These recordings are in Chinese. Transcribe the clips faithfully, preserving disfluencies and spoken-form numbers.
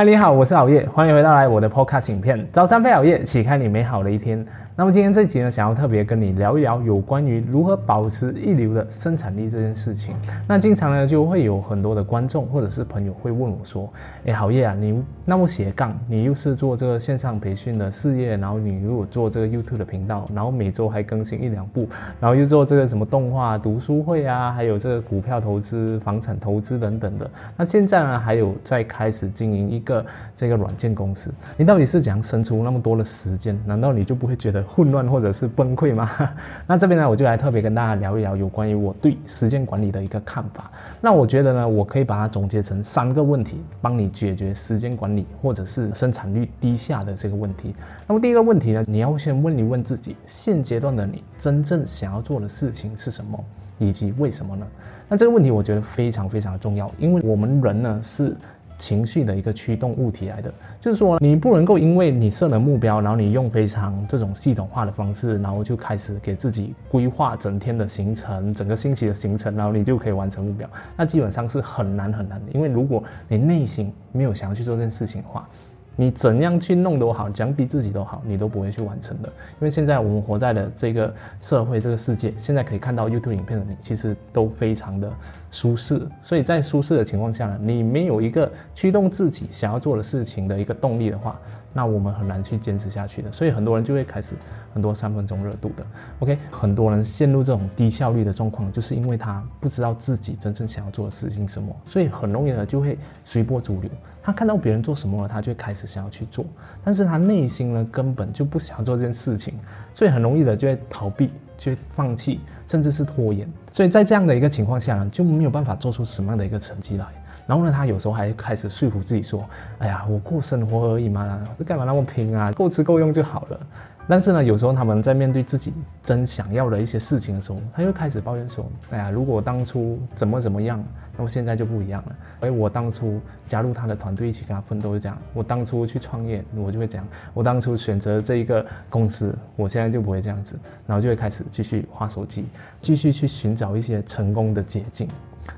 嗨，你好，我是熬夜，欢迎回到来我的 podcast 影片，早餐配熬夜，启开你美好的一天。那么今天这集呢，想要特别跟你聊一聊有关于如何保持一流的生产力这件事情。那经常呢，就会有很多的观众或者是朋友会问我说：“哎，熬夜啊，你那么斜杠，你又是做这个线上培训的事业，然后你又有做这个 YouTube 的频道，然后每周还更新一两部，然后又做这个什么动画读书会啊，还有这个股票投资、房产投资等等的。那现在呢，还有在开始经营一。”一个这个软件公司，你到底是怎样生出那么多的时间？难道你就不会觉得混乱或者是崩溃吗？那这边呢，我就来特别跟大家聊一聊有关于我对时间管理的一个看法。那我觉得呢，我可以把它总结成三个问题，帮你解决时间管理或者是生产率低下的这个问题。那么第一个问题呢，你要先问一问自己，现阶段的你真正想要做的事情是什么，以及为什么呢？那这个问题我觉得非常非常重要，因为我们人呢是情绪的一个驱动物体来的，就是说你不能够因为你设了目标，然后你用非常这种系统化的方式，然后就开始给自己规划整天的行程，整个星期的行程，然后你就可以完成目标，那基本上是很难很难的。因为如果你内心没有想要去做这件事情的话，你怎样去弄都好，怎样逼自己都好，你都不会去完成的。因为现在我们活在的这个社会，这个世界，现在可以看到 YouTube 影片的你，其实都非常的舒适。所以在舒适的情况下呢，你没有一个驱动自己想要做的事情的一个动力的话，那我们很难去坚持下去的。所以很多人就会开始很多三分钟热度的 OK， 很多人陷入这种低效率的状况，就是因为他不知道自己真正想要做的事情是什么，所以很容易的就会随波逐流。他看到别人做什么了，他就开始想要去做，但是他内心呢根本就不想做这件事情，所以很容易的就会逃避，就会放弃，甚至是拖延。所以在这样的一个情况下呢，就没有办法做出什么样的一个成绩来。然后呢，他有时候还开始说服自己说：“哎呀，我过生活而已嘛，干嘛那么拼啊？够吃够用就好了。”但是呢，有时候他们在面对自己真想要的一些事情的时候，他又开始抱怨说：“哎呀，如果我当初怎么怎么样，那么现在就不一样了。哎，我当初加入他的团队一起跟他奋斗是这样，我当初去创业我就会这样，我当初选择这一个公司，我现在就不会这样子。”然后就会开始继续划手机，继续去寻找一些成功的捷径。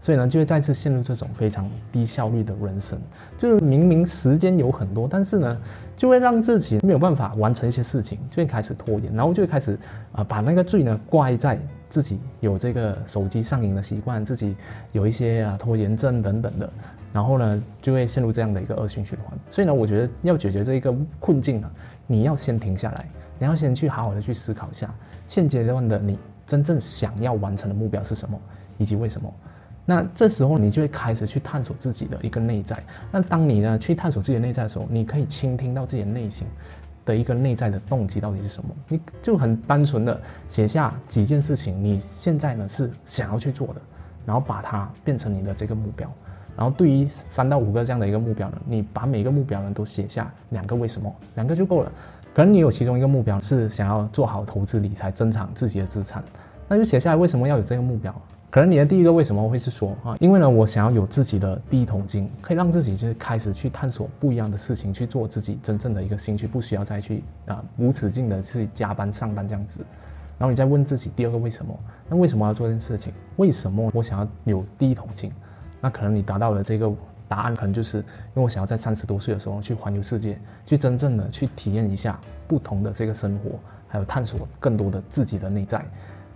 所以呢，就会再次陷入这种非常低效率的人生，就是明明时间有很多，但是呢，就会让自己没有办法完成一些事情，就会开始拖延，然后就会开始啊、呃、把那个罪呢怪在自己有这个手机上瘾的习惯，自己有一些啊拖延症等等的，然后呢就会陷入这样的一个恶性循环。所以呢，我觉得要解决这一个困境呢，你要先停下来，你要先去好好的去思考一下，现阶段的你真正想要完成的目标是什么，以及为什么。那这时候你就会开始去探索自己的一个内在。那当你呢去探索自己的内在的时候，你可以倾听到自己的内心的一个内在的动机到底是什么。你就很单纯的写下几件事情你现在呢是想要去做的，然后把它变成你的这个目标。然后对于三到五个这样的一个目标呢，你把每一个目标呢都写下两个为什么，两个就够了。可能你有其中一个目标是想要做好投资理财，增长自己的资产，那就写下来为什么要有这个目标。可能你的第一个为什么会是说啊，因为呢，我想要有自己的第一桶金，可以让自己就是开始去探索不一样的事情，去做自己真正的一个兴趣，不需要再去啊、呃、无止境的去加班上班这样子。然后你再问自己第二个为什么，那为什么要做这件事情？为什么我想要有第一桶金？那可能你达到了这个答案，可能就是因为我想要在三十多岁的时候去环游世界，去真正的去体验一下不同的这个生活，还有探索更多的自己的内在。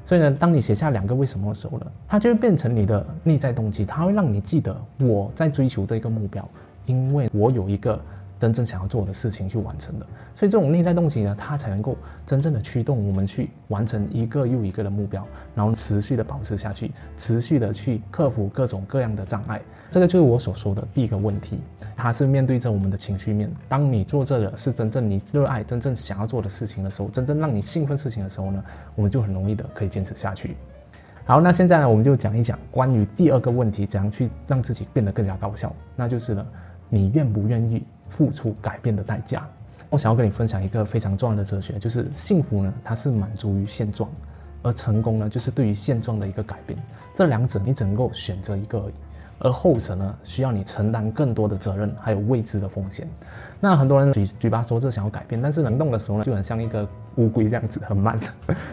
所以呢，当你写下两个为什么的时候呢，它就会变成你的内在动机，它会让你记得我在追求这个目标，因为我有一个真正想要做的事情去完成的。所以这种内在动机呢，它才能够真正的驱动我们去完成一个又一个的目标，然后持续的保持下去，持续的去克服各种各样的障碍。这个就是我所说的第一个问题，它是面对着我们的情绪面。当你做这个是真正你热爱、真正想要做的事情的时候，真正让你兴奋事情的时候呢，我们就很容易的可以坚持下去。好，那现在呢，我们就讲一讲关于第二个问题，怎样去让自己变得更加高效，那就是呢，你愿不愿意付出改变的代价。我想要跟你分享一个非常重要的哲学，就是幸福呢，它是满足于现状，而成功呢，就是对于现状的一个改变。这两者你只能够选择一个而已。而后者呢，需要你承担更多的责任，还有未知的风险。那很多人嘴嘴巴说这想要改变，但是能动的时候呢，就很像一个乌龟这样子，很慢。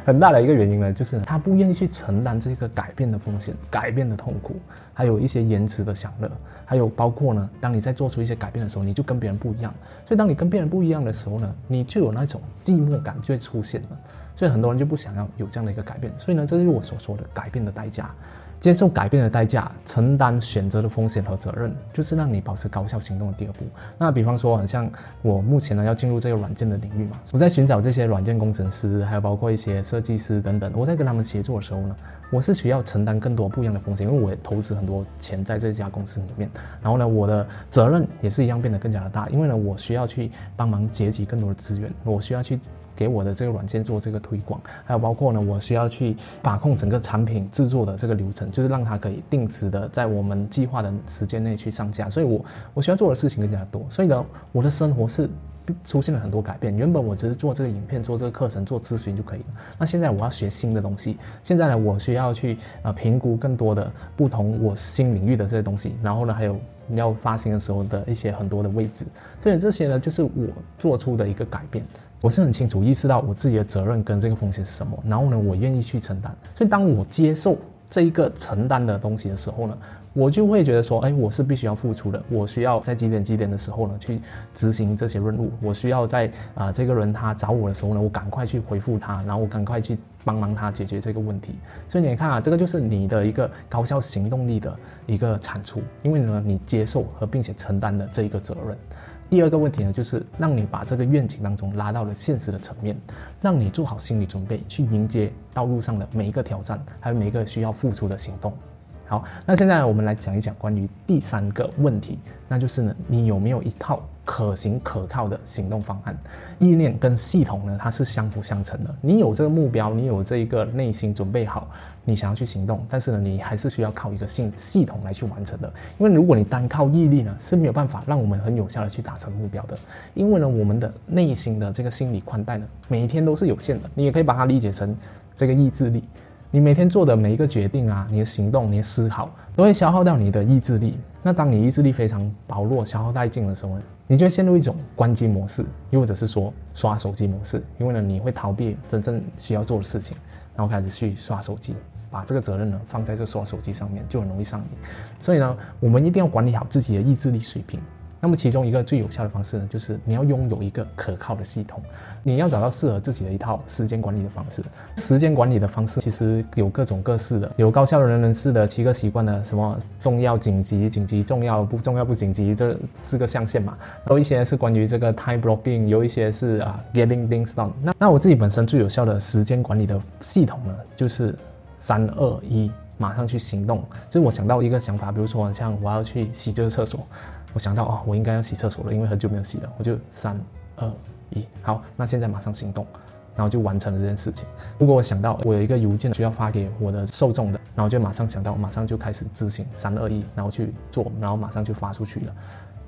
很大的一个原因呢，就是他不愿意去承担这个改变的风险、改变的痛苦，还有一些延迟的享乐，还有包括呢，当你在做出一些改变的时候，你就跟别人不一样。所以当你跟别人不一样的时候呢，你就有那种寂寞感就会出现了。所以很多人就不想要有这样的一个改变。所以呢，这就是我所说的改变的代价。接受改变的代价，承担选择的风险和责任，就是让你保持高效行动的第二步。那比方说，很像我目前呢要进入这个软件的领域嘛，我在寻找这些软件工程师，还有包括一些设计师等等，我在跟他们协作的时候呢，我是需要承担更多不一样的风险，因为我也投资很多钱在这家公司里面。然后呢，我的责任也是一样变得更加的大，因为呢，我需要去帮忙结集更多的资源，我需要去给我的这个软件做这个推广，还有包括呢，我需要去把控整个产品制作的这个流程，就是让它可以定时的在我们计划的时间内去上架。所以我我需要做的事情更加多，所以呢，我的生活是出现了很多改变。原本我只是做这个影片、做这个课程、做咨询就可以了，那现在我要学新的东西，现在呢，我需要去呃评估更多的不同我新领域的这些东西，然后呢，还有要发行的时候的一些很多的位置。所以这些呢，就是我做出的一个改变。我是很清楚意识到我自己的责任跟这个风险是什么，然后呢，我愿意去承担。所以当我接受这一个承担的东西的时候呢，我就会觉得说，哎，我是必须要付出的，我需要在几点几点的时候呢去执行这些任务，我需要在啊、呃、这个人他找我的时候呢，我赶快去回复他，然后我赶快去帮忙他解决这个问题。所以你看啊，这个就是你的一个高效行动力的一个产出，因为呢，你接受和并且承担了这一个责任。第二个问题呢，就是让你把这个愿景当中拉到了现实的层面，让你做好心理准备，去迎接道路上的每一个挑战，还有每一个需要付出的行动。好，那现在呢，我们来讲一讲关于第三个问题，那就是呢，你有没有一套可行可靠的行动方案？意念跟系统呢，它是相辅相成的。你有这个目标，你有这一个内心准备好，你想要去行动，但是呢，你还是需要靠一个系系统来去完成的。因为如果你单靠毅力呢，是没有办法让我们很有效的去达成目标的。因为呢，我们的内心的这个心理宽带呢，每一天都是有限的。你也可以把它理解成这个意志力。你每天做的每一个决定啊，你的行动，你的思考，都会消耗掉你的意志力。那当你意志力非常薄弱、消耗殆尽的时候呢，你就会陷入一种关机模式，又或者是说刷手机模式。因为呢，你会逃避真正需要做的事情，然后开始去刷手机，把这个责任呢放在这刷手机上面，就很容易上瘾。所以呢，我们一定要管理好自己的意志力水平。那么其中一个最有效的方式呢，就是你要拥有一个可靠的系统，你要找到适合自己的一套时间管理的方式。时间管理的方式其实有各种各式的，有高效人人式的七个习惯的，什么重要紧急、紧急重要、不重要不紧急，这四个象限嘛。然后一些是关于这个 time blocking， 有一些是啊 getting things done。那那我自己本身最有效的时间管理的系统呢，就是三二一，马上去行动。就是我想到一个想法，比如说像我要去洗这个厕所。我想到哦，我应该要洗厕所了，因为很久没有洗了，我就三二一，好，那现在马上行动，然后就完成了这件事情。如果我想到我有一个邮件需要发给我的受众的，然后就马上想到，马上就开始执行三二一，然后去做，然后马上就发出去了。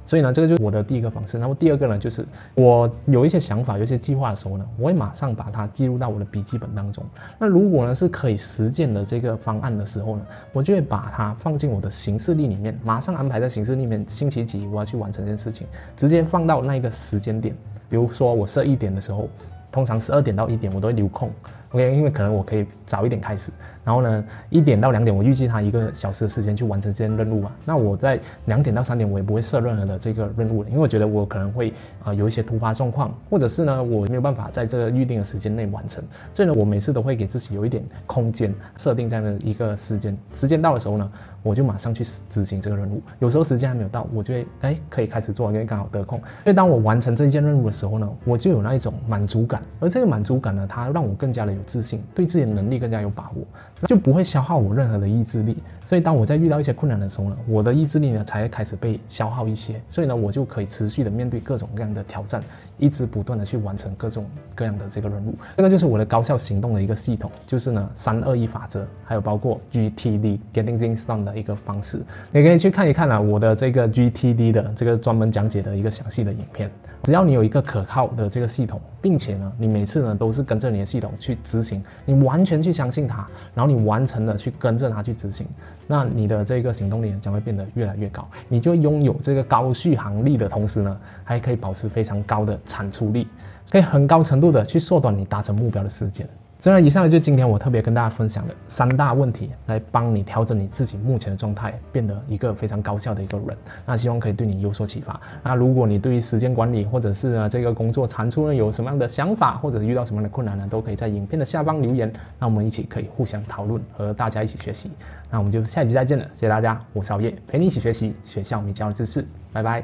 所以呢，这个就是我的第一个方式。然后第二个呢，就是我有一些想法、有一些计划的时候呢，我会马上把它记录到我的笔记本当中。那如果呢是可以实践的这个方案的时候呢，我就会把它放进我的行事历里面，马上安排在行事历里面，星期几我要去完成这件事情，直接放到那一个时间点。比如说我设一点的时候，通常十二点到一点我都会留空。OK， 因为可能我可以早一点开始，然后呢，一点到两点我预计他一个小时的时间去完成这件任务嘛。那我在两点到三点我也不会设任何的这个任务了，因为我觉得我可能会啊、呃、有一些突发状况，或者是呢我没有办法在这个预定的时间内完成，所以呢我每次都会给自己有一点空间，设定这样的一个时间，时间到的时候呢，我就马上去执行这个任务。有时候时间还没有到，我就会哎可以开始做，因为刚好得空。所以当我完成这件任务的时候呢，我就有那一种满足感，而这个满足感呢，它让我更加的有自信，对自己的能力更加有把握，就不会消耗我任何的意志力。所以当我在遇到一些困难的时候呢，我的意志力呢才会开始被消耗一些。所以呢，我就可以持续的面对各种各样的挑战，一直不断的去完成各种各样的这个任务。这个就是我的高效行动的一个系统，就是呢三二一法则，还有包括 G T D Getting Things Done 的一个方式。你可以去看一看啊，我的这个 G T D 的这个专门讲解的一个详细的影片。只要你有一个可靠的这个系统，并且呢呢，你每次呢都是跟着你的系统去执行，你完全去相信它，然后你完成的去跟着它去执行，那你的这个行动力将会变得越来越高，你就拥有这个高续航力的同时呢，还可以保持非常高的产出力，可以很高程度的去缩短你达成目标的时间。所以以上呢，就今天我特别跟大家分享的三大问题，来帮你调整你自己目前的状态，变得一个非常高效的一个人。那希望可以对你有所启发。那如果你对于时间管理或者是呢这个工作产出呢有什么样的想法，或者是遇到什么样的困难呢，都可以在影片的下方留言。那我们一起可以互相讨论，和大家一起学习。那我们就下一集再见了，谢谢大家，我是熬夜，陪你一起学习学校没教的知识，拜拜。